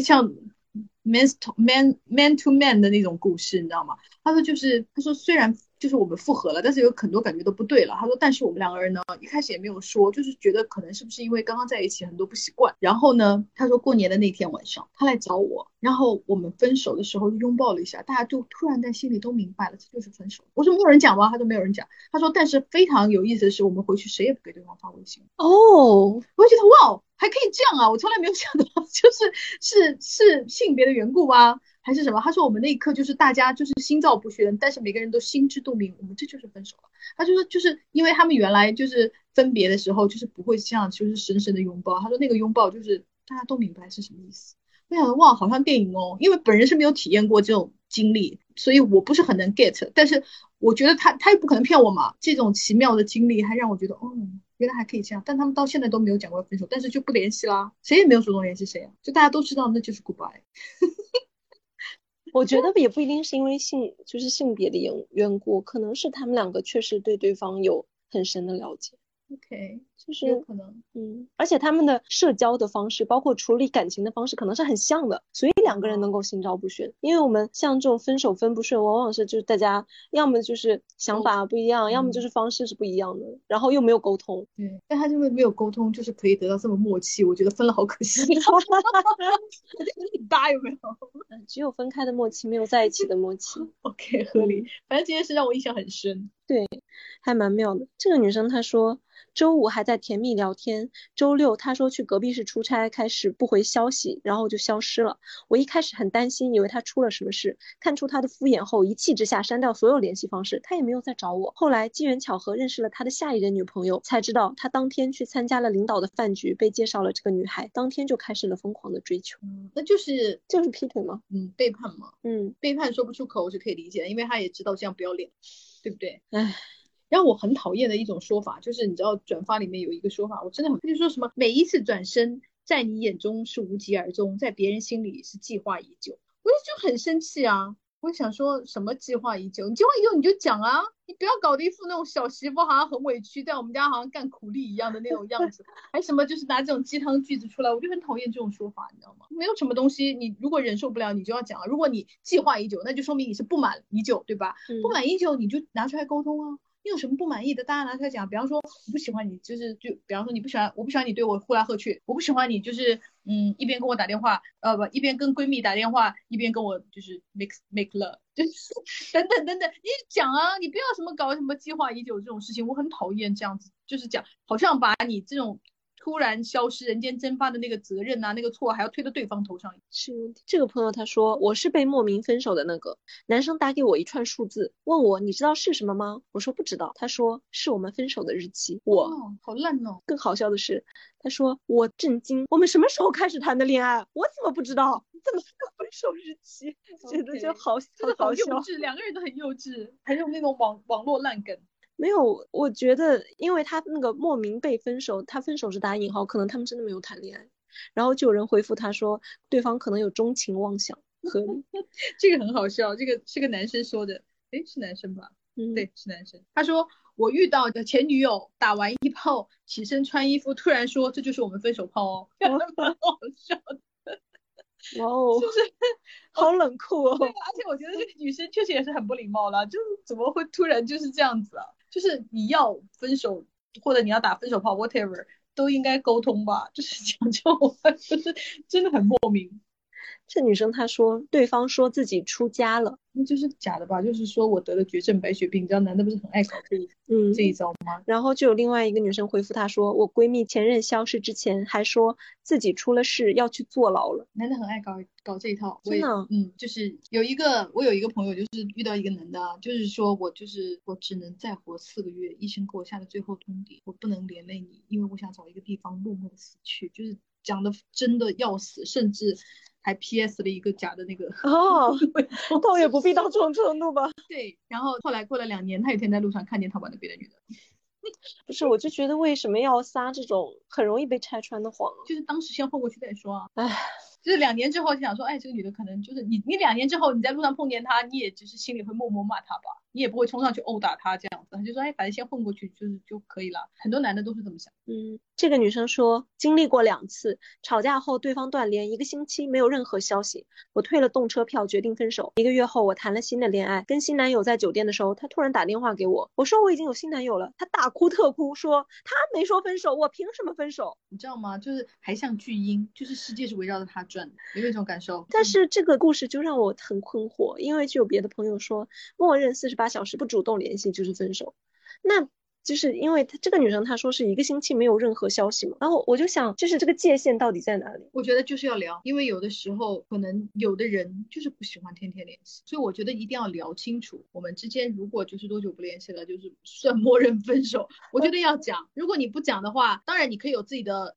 像 man to man 的那种故事你知道吗。他说虽然就是我们复合了，但是有很多感觉都不对了。他说但是我们两个人呢一开始也没有说，就是觉得可能是不是因为刚刚在一起很多不习惯。然后呢他说过年的那天晚上他来找我，然后我们分手的时候就拥抱了一下，大家就突然在心里都明白了这就是分手。我说没有人讲吗？他说没有人讲。他说但是非常有意思的是我们回去谁也不给对方发微信。我就觉得哇还可以这样啊，我从来没有想到是性别的缘故吗还是什么。他说我们那一刻就是大家就是心照不宣，但是每个人都心知肚明我们这就是分手了。他就说就是因为他们原来就是分别的时候就是不会像就是深深的拥抱，他说那个拥抱就是大家都明白是什么意思。我想哇好像电影哦，因为本人是没有体验过这种经历，所以我不是很能 get， 但是我觉得他也不可能骗我嘛。这种奇妙的经历还让我觉得原来还可以这样。但他们到现在都没有讲过分手，但是就不联系啦，谁也没有主动联系谁啊，就大家都知道那就是 goodbye。我觉得也不一定是因为就是性别的缘故，可能是他们两个确实对对方有很深的了解。OK， 就是有可能，而且他们的社交的方式，包括处理感情的方式，可能是很像的，所以两个人能够心照不宣。因为我们像这种分手分不顺，往往是就是大家要么就是想法不一样，要么就是方式是不一样的，然后又没有沟通。对，但他就会没有沟通，就是可以得到这么默契，我觉得分了好可惜。大有没有？只有分开的默契，没有在一起的默契。OK， 合理。反正这件事让我印象很深。对，还蛮妙的。这个女生她说，周五还在甜蜜聊天，周六她说去隔壁市出差，开始不回消息，然后就消失了。我一开始很担心，以为她出了什么事，看出她的敷衍后，一气之下删掉所有联系方式，她也没有再找我。后来机缘巧合认识了她的下一任女朋友，才知道她当天去参加了领导的饭局，被介绍了这个女孩，当天就开始了疯狂的追求。那就是劈腿吗？背叛吗？背叛说不出口我是可以理解的，因为她也知道这样不要脸，对不对？唉，让我很讨厌的一种说法就是你知道转发里面有一个说法我真的很，就是说什么每一次转身在你眼中是无疾而终，在别人心里是计划已久。我就很生气啊，我想说什么计划已久，你计划已久你就讲啊，你不要搞得一副那种小媳妇好像很委屈在我们家好像干苦力一样的那种样子，还什么就是拿这种鸡汤句子出来，我就很讨厌这种说法你知道吗。没有什么东西你如果忍受不了你就要讲啊，如果你计划已久那就说明你是不满已久，对吧？不满已久你就拿出来沟通啊，你有什么不满意的大家拿出来讲。比方说我不喜欢你就比方说你不喜欢我不喜欢你对我呼来喝去，我不喜欢你就是一边跟我打电话一边跟闺蜜打电话一边跟我就是 make love 就是等等你讲啊，你不要什么搞什么计划已久这种事情，我很讨厌这样子，就是讲好像把你这种突然消失人间蒸发的那个责任啊那个错还要推到对方头上。是这个朋友他说我是被莫名分手的那个男生，打给我一串数字问我你知道是什么吗？我说不知道。他说是我们分手的日期。我好烂哦。更好笑的是他说我震惊，我们什么时候开始谈的恋爱我怎么不知道，怎么分手日期。觉得就好真的好笑，两个人都很幼稚，还有那种网络烂梗。没有，我觉得因为他那个莫名被分手，他分手是打引号，可能他们真的没有谈恋爱。然后就有人回复他说对方可能有钟情妄想。合理。这个很好笑，这个是个男生说的，诶，是男生吧？嗯，对，是男生。他说我遇到的前女友打完一炮起身穿衣服，突然说这就是我们分手炮哦，蛮好笑的。哇哦，是不是好冷酷哦？对，而且我觉得这个女生确实也是很不礼貌了，就是怎么会突然就是这样子啊？就是你要分手或者你要打分手炮 whatever 都应该沟通吧，就是讲这种话就是真的很莫名。这女生她说对方说自己出家了，那就是假的吧，就是说我得了绝症白血病，你知道男的不是很爱搞这一招吗？然后就有另外一个女生回复她说，我闺蜜前任消失之前还说自己出了事要去坐牢了。男的很爱搞这一套，真的。嗯，就是我有一个朋友，就是遇到一个男的啊，就是说我只能再活4个月，医生给我下的最后通牒，我不能连累你，因为我想找一个地方默默死去，就是讲的真的要死，甚至还 PS 了一个假的那个哦，倒也不必到这种程度吧。对，然后后来过了2年，他有一天在路上看见他玩的别的女的。不是，我就觉得为什么要撒这种很容易被拆穿的谎？就是当时先豁过去再说啊。哎，就是2年之后就想说，哎，这个女的可能就是你2年之后你在路上碰见她，你也就是心里会默默骂她吧，你也不会冲上去殴打她这样子，就说哎，反正先混过去就可以了。很多男的都是这么想。嗯，这个女生说经历过2次吵架后，对方断联1个星期没有任何消息，我退了动车票决定分手。1个月后我谈了新的恋爱，跟新男友在酒店的时候，他突然打电话给我，我说我已经有新男友了，他大哭特哭说他没说分手，我凭什么分手？你知道吗？就是还像巨婴，就是世界是围绕着他转的，有一种感受。但是这个故事就让我很困惑，因为就有别的朋友说默认48小时不主动联系就是分手。那就是因为这个女生她说是1个星期没有任何消息嘛，然后我就想就是这个界限到底在哪里？我觉得就是要聊，因为有的时候可能有的人就是不喜欢天天联系，所以我觉得一定要聊清楚，我们之间如果就是多久不联系了就是算默认分手。我觉得要讲，如果你不讲的话，当然你可以有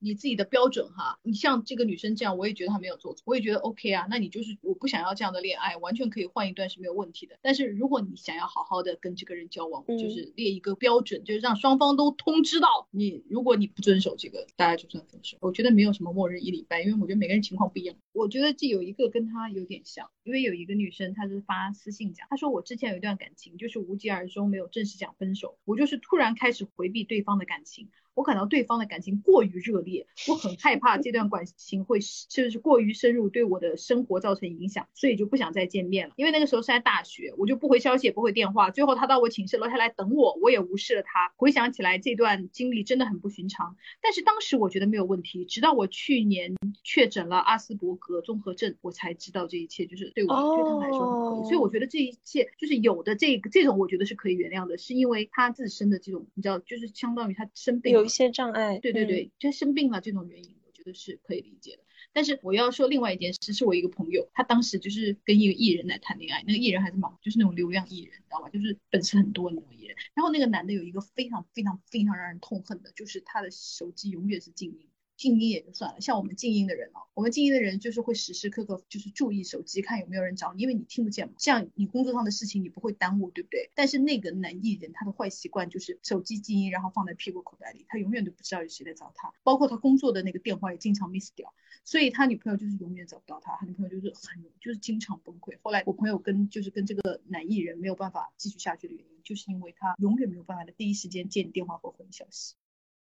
你自己的标准哈，你像这个女生这样，我也觉得她没有做错，我也觉得 OK 啊，那你就是我不想要这样的恋爱，完全可以换一段是没有问题的。但是如果你想要好好的跟这个人交往，就是列一个标准，就是让双方都通知到你，如果你不遵守这个，大家就算分手。我觉得没有什么默认1礼拜，因为我觉得每个人情况不一样。我觉得这有一个跟他有点像，因为有一个女生她是发私信讲，她说我之前有一段感情就是无疾而终，没有正式讲分手，我就是突然开始回避对方的感情，我感到对方的感情过于热烈，我很害怕这段感情会就是过于深入，对我的生活造成影响，所以就不想再见面了。因为那个时候是在大学，我就不回消息也不回电话，最后他到我寝室楼下来等我，我也无视了他。回想起来这段经历真的很不寻常，但是当时我觉得没有问题，直到我去年确诊了阿斯伯格综合症，我才知道这一切就是对我对他来说很可以。所以我觉得这一切就是有的这种我觉得是可以原谅的，是因为他自身的这种你知道就是相当于他生病了一些障碍，对对对，就生病了这种原因，我觉得是可以理解的。但是我要说另外一件事，是我一个朋友，他当时就是跟一个艺人来谈恋爱，那个艺人还是忙，就是那种流量艺人，知道吧？就是本事很多那种艺人。然后那个男的有一个非常非常非常让人痛恨的，就是他的手机永远是静音。静音也就算了，像我们静音的人哦，我们静音的人就是会时时刻刻就是注意手机，看有没有人找你，因为你听不见嘛。像你工作上的事情你不会耽误，对不对？但是那个男艺人他的坏习惯就是手机静音，然后放在屁股口袋里，他永远都不知道有谁在找他，包括他工作的那个电话也经常 miss 掉，所以他女朋友就是永远找不到他，他女朋友就是就是经常崩溃。后来我朋友跟这个男艺人没有办法继续下去的原因，就是因为他永远没有办法在第一时间接你电话或回消息。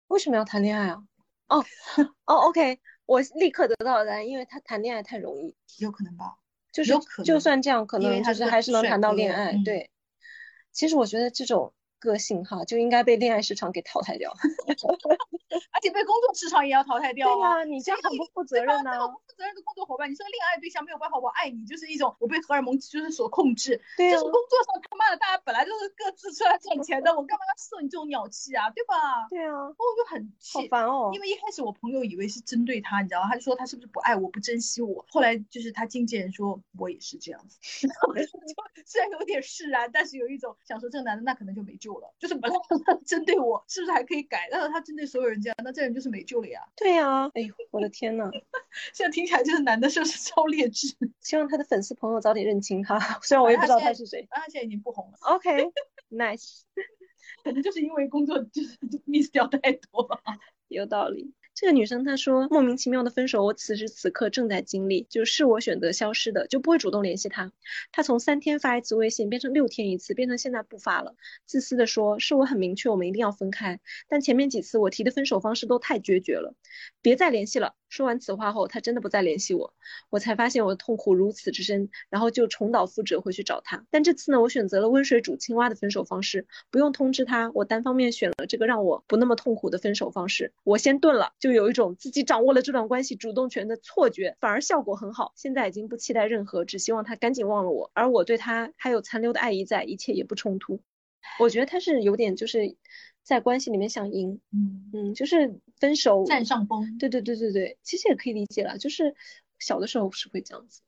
为什么要谈恋爱啊？OK， 我立刻得到答案，因为他谈恋爱太容易，有可能吧？就是就算这样，可能就是还是能谈到恋爱。对，其实我觉得这种个性哈，就应该被恋爱市场给淘汰掉，而且被工作市场也要淘汰掉。对啊，你这样很不负责任呐！不负责任的工作伙伴，你说恋爱对象没有办法，我爱你就是一种我被荷尔蒙就是所控制。对啊，就是工作上他妈的，大家本来就是各自出来赚钱的，我干嘛要受你这种鸟气啊？对吧？对啊，我就很气，好烦哦。因为一开始我朋友以为是针对他，你知道吗？他就说他是不是不爱我，不珍惜我。后来就是他经纪人说我也是这样子，虽然有点释然，但是有一种想说这个男的那可能就没救了，就是本来他针对我是不是还可以改，但是他针对所有人这样，那这人就是没救了呀。对啊，哎呦我的天哪！现在听起来就是男的是不是超劣质，希望他的粉丝朋友早点认清他，虽然我也不知道他是谁。他现在已经不红了。 OK nice， 可能就是因为工作就是 miss 掉太多吧。有道理。这个女生她说莫名其妙的分手我此时此刻正在经历，就是我选择消失的，就不会主动联系她。她从3天发一次微信变成6天一次，变成现在不发了。自私的说是我很明确我们一定要分开，但前面几次我提的分手方式都太决绝了，别再联系了。说完此话后她真的不再联系我，我才发现我的痛苦如此之深，然后就重蹈覆辙回去找她。但这次呢，我选择了温水煮青蛙的分手方式，不用通知她，我单方面选了这个让我不那么痛苦的分手方式。我先顿了，就有一种自己掌握了这段关系主动权的错觉，反而效果很好。现在已经不期待任何，只希望她赶紧忘了我，而我对她还有残留的爱意在，一切也不冲突。我觉得她是有点就是在关系里面想赢，就是分手占上风。对，其实也可以理解啦，就是小的时候是会这样子。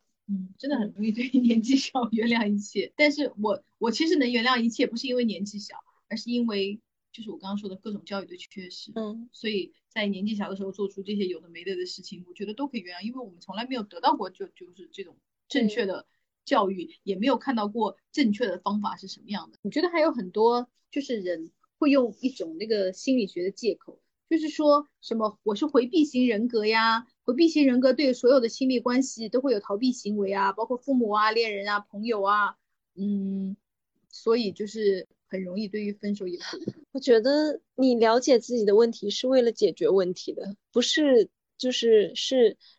真的很容易对年纪小原谅一切，但是我其实能原谅一切，不是因为年纪小，而是因为就是我刚刚说的各种教育的缺失。所以在年纪小的时候做出这些有的没的的事情，我觉得都可以原谅，因为我们从来没有得到过就是这种正确的教育，也没有看到过正确的方法是什么样的。我觉得还有很多就是人会用一种那个心理学的借口，就是说什么我是回避型人格呀，回避型人格对所有的亲密关系都会有逃避行为啊，包括父母啊、恋人啊、朋友啊，所以就是很容易对于分手也不。我觉得你了解自己的问题是为了解决问题的，不是就是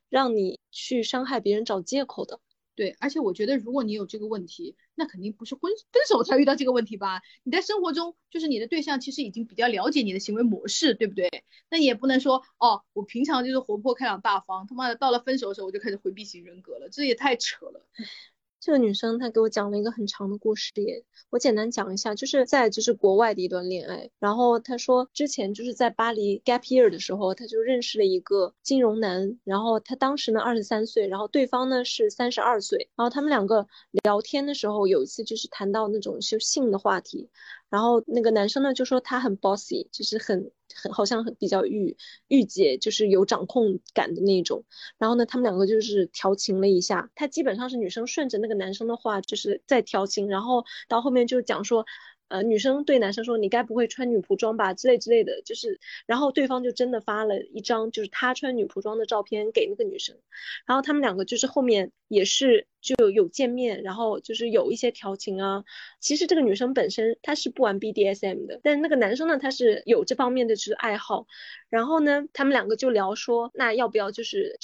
让你去伤害别人找借口的。对，而且我觉得如果你有这个问题，那肯定不是分手才遇到这个问题吧。你在生活中就是你的对象其实已经比较了解你的行为模式，对不对？那你也不能说哦，我平常就是活泼开朗大方，他妈的到了分手的时候我就开始回避型人格了，这也太扯了。这个女生她给我讲了一个很长的故事也，我简单讲一下，就是在就是国外的一段恋爱，然后她说之前就是在巴黎 gap year 的时候，她就认识了一个金融男，然后她当时呢23岁，然后对方呢是32岁，然后他们两个聊天的时候有一次就是谈到那种就性的话题，然后那个男生呢就说他很 bossy， 就是很好像很比较御姐，就是有掌控感的那种。然后呢他们两个就是调情了一下，他基本上是女生顺着那个男生的话就是在调情，然后到后面就讲说女生对男生说你该不会穿女仆装吧之类的，就是然后对方就真的发了一张就是他穿女仆装的照片给那个女生，然后他们两个就是后面也是就有见面，然后就是有一些调情啊。其实这个女生本身她是不玩 BDSM 的，但那个男生呢他是有这方面的就是爱好，然后呢他们两个就聊说那要不要就是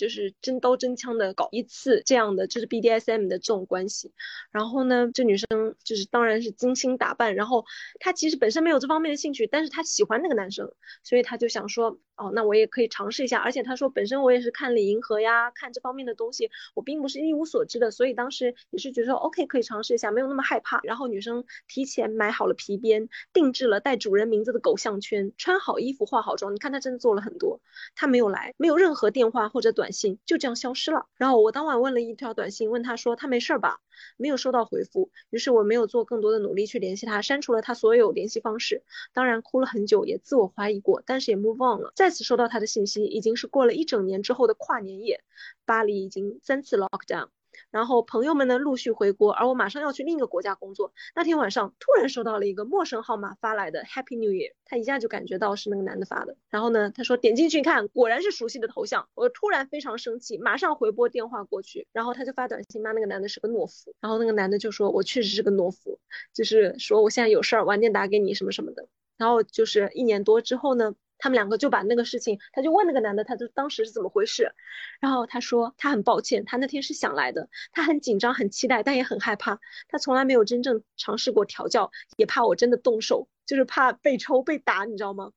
真刀真枪的搞一次这样的就是 BDSM 的这种关系。然后呢这女生就是当然是精心打扮，然后她其实本身没有这方面的兴趣，但是她喜欢那个男生，所以她就想说哦，那我也可以尝试一下。而且她说本身我也是看了银河呀看这方面的东西，我并不是一无所知的，所以当时也是觉得 OK 可以尝试一下，没有那么害怕。然后女生提前买好了皮鞭，定制了带主人名字的狗项圈，穿好衣服化好妆，你看她真的做了很多。她没有来，没有任何电话或者短信，就这样消失了。然后我当晚问了一条短信问她说她没事吧，没有收到回复，于是我没有做更多的努力去联系她，删除了她所有联系方式。当然哭了很久，也自我怀疑过，但是也 move on 了。再次收到她的信息已经是过了1整年之后的跨年夜，巴黎已经3次 lockdown，然后朋友们呢陆续回国，而我马上要去另一个国家工作。那天晚上突然收到了一个陌生号码发来的 Happy New Year， 他一下就感觉到是那个男的发的。然后呢他说点进去看，果然是熟悉的头像，我突然非常生气，马上回拨电话过去，然后他就发短信骂那个男的是个懦夫。然后那个男的就说我确实是个懦夫，就是说我现在有事儿晚点打给你什么什么的。然后就是1年多之后呢他们两个就把那个事情，他就问那个男的他就当时是怎么回事，然后他说他很抱歉，他那天是想来的，他很紧张很期待但也很害怕，他从来没有真正尝试过调教，也怕我真的动手，就是怕被抽被打你知道吗。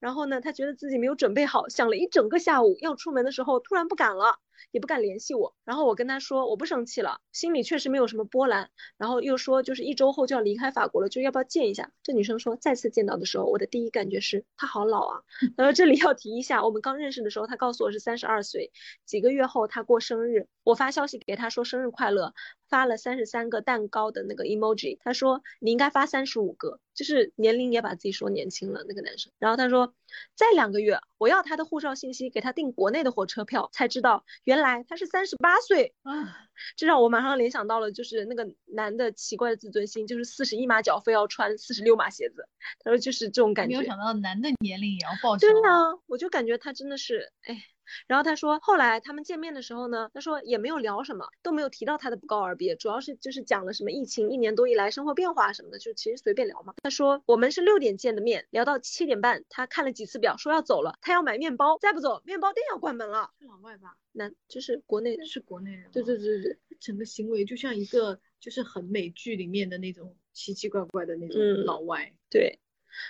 然后呢他觉得自己没有准备好，想了1整个下午，要出门的时候突然不敢了，也不敢联系我。然后我跟他说我不生气了，心里确实没有什么波澜，然后又说就是1周后就要离开法国了，就要不要见一下。这女生说再次见到的时候我的第一感觉是她好老啊。然后这里要提一下，我们刚认识的时候她告诉我是32岁，几个月后她过生日，我发消息给她说生日快乐，发了33个蛋糕的那个 emoji， 他说你应该发35个，就是年龄也把自己说年轻了那个男生。然后他说再2个月我要他的护照信息，给他订国内的火车票，才知道原来他是38岁啊！这让我马上联想到了就是那个男的奇怪的自尊心，就是41码脚非要穿46码鞋子。他说就是这种感觉，没有想到男的年龄也要报销。对啊，我就感觉他真的是哎。然后他说后来他们见面的时候呢，他说也没有聊什么，都没有提到他的不告而别，主要是就是讲了什么疫情1年多以来生活变化什么的，就其实随便聊嘛。他说我们是6点见的面，聊到7点半他看了几次表说要走了，他要买面包，再不走面包店要关门了。是老外吧？那就是国内的，是国内人。对对对对，整个行为就像一个就是很美剧里面的那种奇奇怪怪的那种老外。对。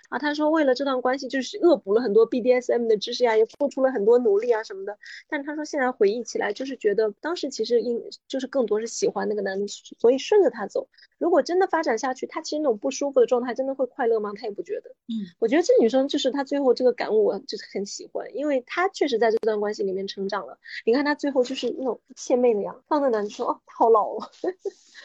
然后他说为了这段关系就是恶补了很多 BDSM 的知识啊，也付出了很多努力啊什么的，但是他说现在回忆起来就是觉得当时其实就是更多是喜欢那个男的，所以顺着他走。如果真的发展下去，他其实那种不舒服的状态真的会快乐吗？他也不觉得。我觉得这女生就是他最后这个感悟我就是很喜欢，因为他确实在这段关系里面成长了。你看他最后就是那种献媚的样子，放在男的说哦好老哦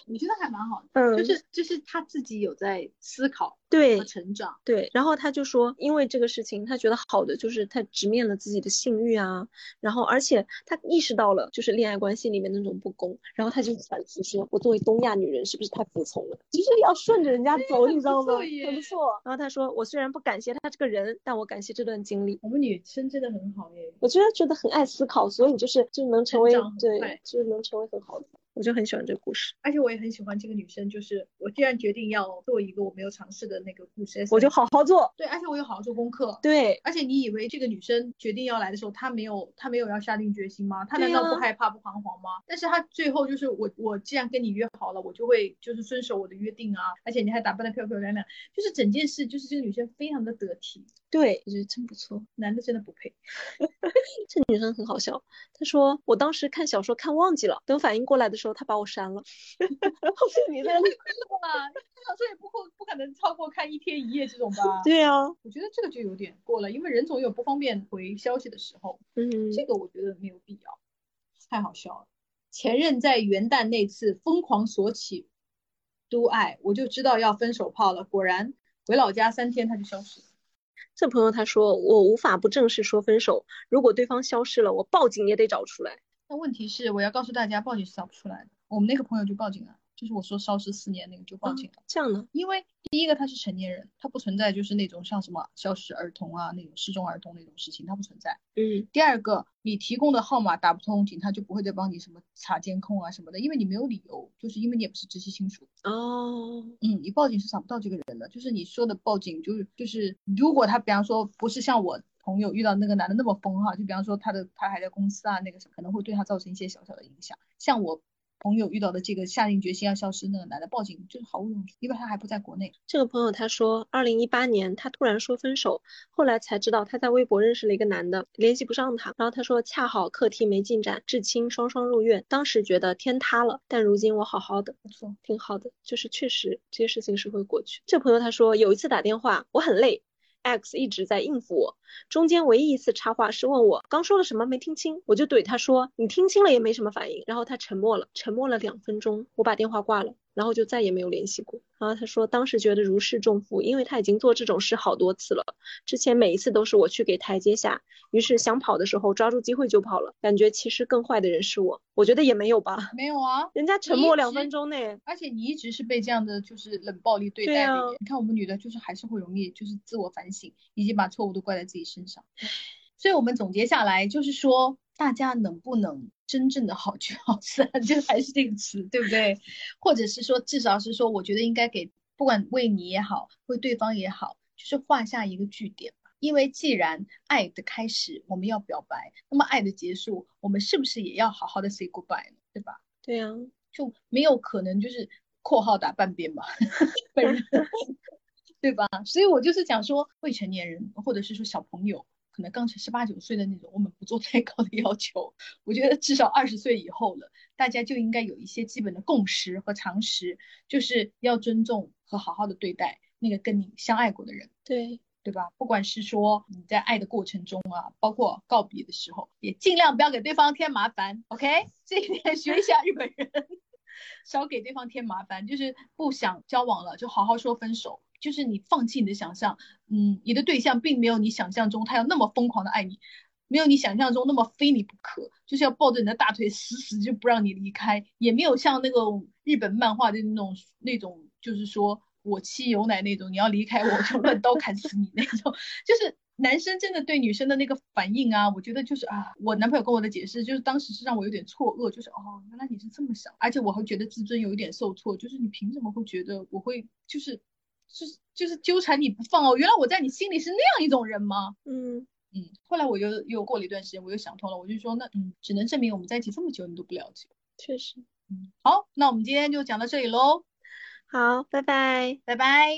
你觉得还蛮好的，就是他自己有在思考对和成长。对，然后他就说因为这个事情他觉得好的就是他直面了自己的性欲啊，然后而且他意识到了就是恋爱关系里面那种不公，然后他就反思说我作为东亚女人是不是太服从了，其实要顺着人家走你知道吗？很不错。然后他说我虽然不感谢他这个人，但我感谢这段经历。我们女生真的很好耶，我觉得很爱思考，所以就能成为，对，就能成为很好的。我就很喜欢这个故事，而且我也很喜欢这个女生，就是我既然决定要做一个我没有尝试的那个故事，我就好好做。对，而且我有好好做功课。对，而且你以为这个女生决定要来的时候她没有要下定决心吗？她难道不害怕不彷徨吗？但是她最后就是我既然跟你约好了，我就会就是遵守我的约定啊，而且你还打扮得漂漂亮亮，就是整件事就是这个女生非常的得体。对，我觉得真不错，男的真的不配这女生很好笑，她说我当时看小说看忘记了，等反应过来的时候他把我删了是你的了小说也不可能超过看1天1夜这种吧对啊，我觉得这个就有点过了，因为人总有不方便回消息的时候，这个我觉得没有必要。太好笑了，前任在元旦那次疯狂索起都爱，我就知道要分手炮了，果然回老家3天他就消失了。这朋友他说我无法不正式说分手，如果对方消失了我报警也得找出来。那问题是我要告诉大家报警是找不出来的，我们那个朋友就报警了，就是我说消失4年那个就报警了。这样呢？因为第一个他是成年人，他不存在就是那种像什么消失儿童啊那种失踪儿童那种事情，他不存在。第二个你提供的号码打不通，警察就不会再帮你什么查监控啊什么的，因为你没有理由，就是因为你也不是直系亲属。你报警是找不到这个人的，就是你说的报警就是如果他比方说不是像我朋友遇到那个男的那么疯哈，就比方说他还在公司啊那个可能会对他造成一些小小的影响，像我朋友遇到的这个下定决心要消失那个男的报警就是毫无用处，因为他还不在国内。这个朋友他说2018年他突然说分手，后来才知道他在微博认识了一个男的，联系不上他，然后他说恰好课题没进展，至亲双双入院，当时觉得天塌了，但如今我好好的，不错，挺好的，就是确实这些事情是会过去。这朋友他说有一次打电话我很累，X 一直在应付我，中间唯一一次插话是问我刚说了什么没听清，我就怼他说你听清了也没什么反应，然后他沉默了2分钟，我把电话挂了，然后就再也没有联系过。然后他说当时觉得如释重负，因为他已经做这种事好多次了，之前每一次都是我去给台阶下，于是想跑的时候抓住机会就跑了，感觉其实更坏的人是我觉得也没有吧。没有啊，人家沉默2分钟内，而且你一直是被这样的就是冷暴力对待的。你看我们女的就是还是会容易就是自我反省，以及把错误都怪在自己身上。所以我们总结下来就是说，大家能不能真正的好聚好散，就还是这个词，对不对？或者是说至少是说我觉得应该给不管为你也好为对方也好，就是画下一个句点。因为既然爱的开始我们要表白，那么爱的结束我们是不是也要好好的 say goodbye 呢？对吧？对啊，就没有可能就是括号打半边吧对吧？所以我就是讲说未成年人或者是说小朋友可能刚才18、19岁的那种，我们不做太高的要求。我觉得至少20岁以后了，大家就应该有一些基本的共识和常识，就是要尊重和好好的对待那个跟你相爱过的人。对，对吧？不管是说你在爱的过程中啊，包括告别的时候，也尽量不要给对方添麻烦。OK， 这一点学一下日本人。少给对方添麻烦，就是不想交往了就好好说分手，就是你放弃你的想象，你的对象并没有你想象中他要那么疯狂的爱你，没有你想象中那么非你不可，就是要抱着你的大腿死死就不让你离开，也没有像那个日本漫画的那种就是说我妻有奶那种，你要离开我就乱刀砍死你那种就是男生真的对女生的那个反应啊，我觉得就是啊，我男朋友跟我的解释就是当时是让我有点错愕，就是哦，原来你是这么想，而且我会觉得自尊有一点受挫，就是你凭什么会觉得我会就是纠缠你不放哦，原来我在你心里是那样一种人吗？后来我又过了一段时间，我又想通了，我就说那只能证明我们在一起这么久你都不了解，确实。好，那我们今天就讲到这里咯。好，拜拜，拜拜。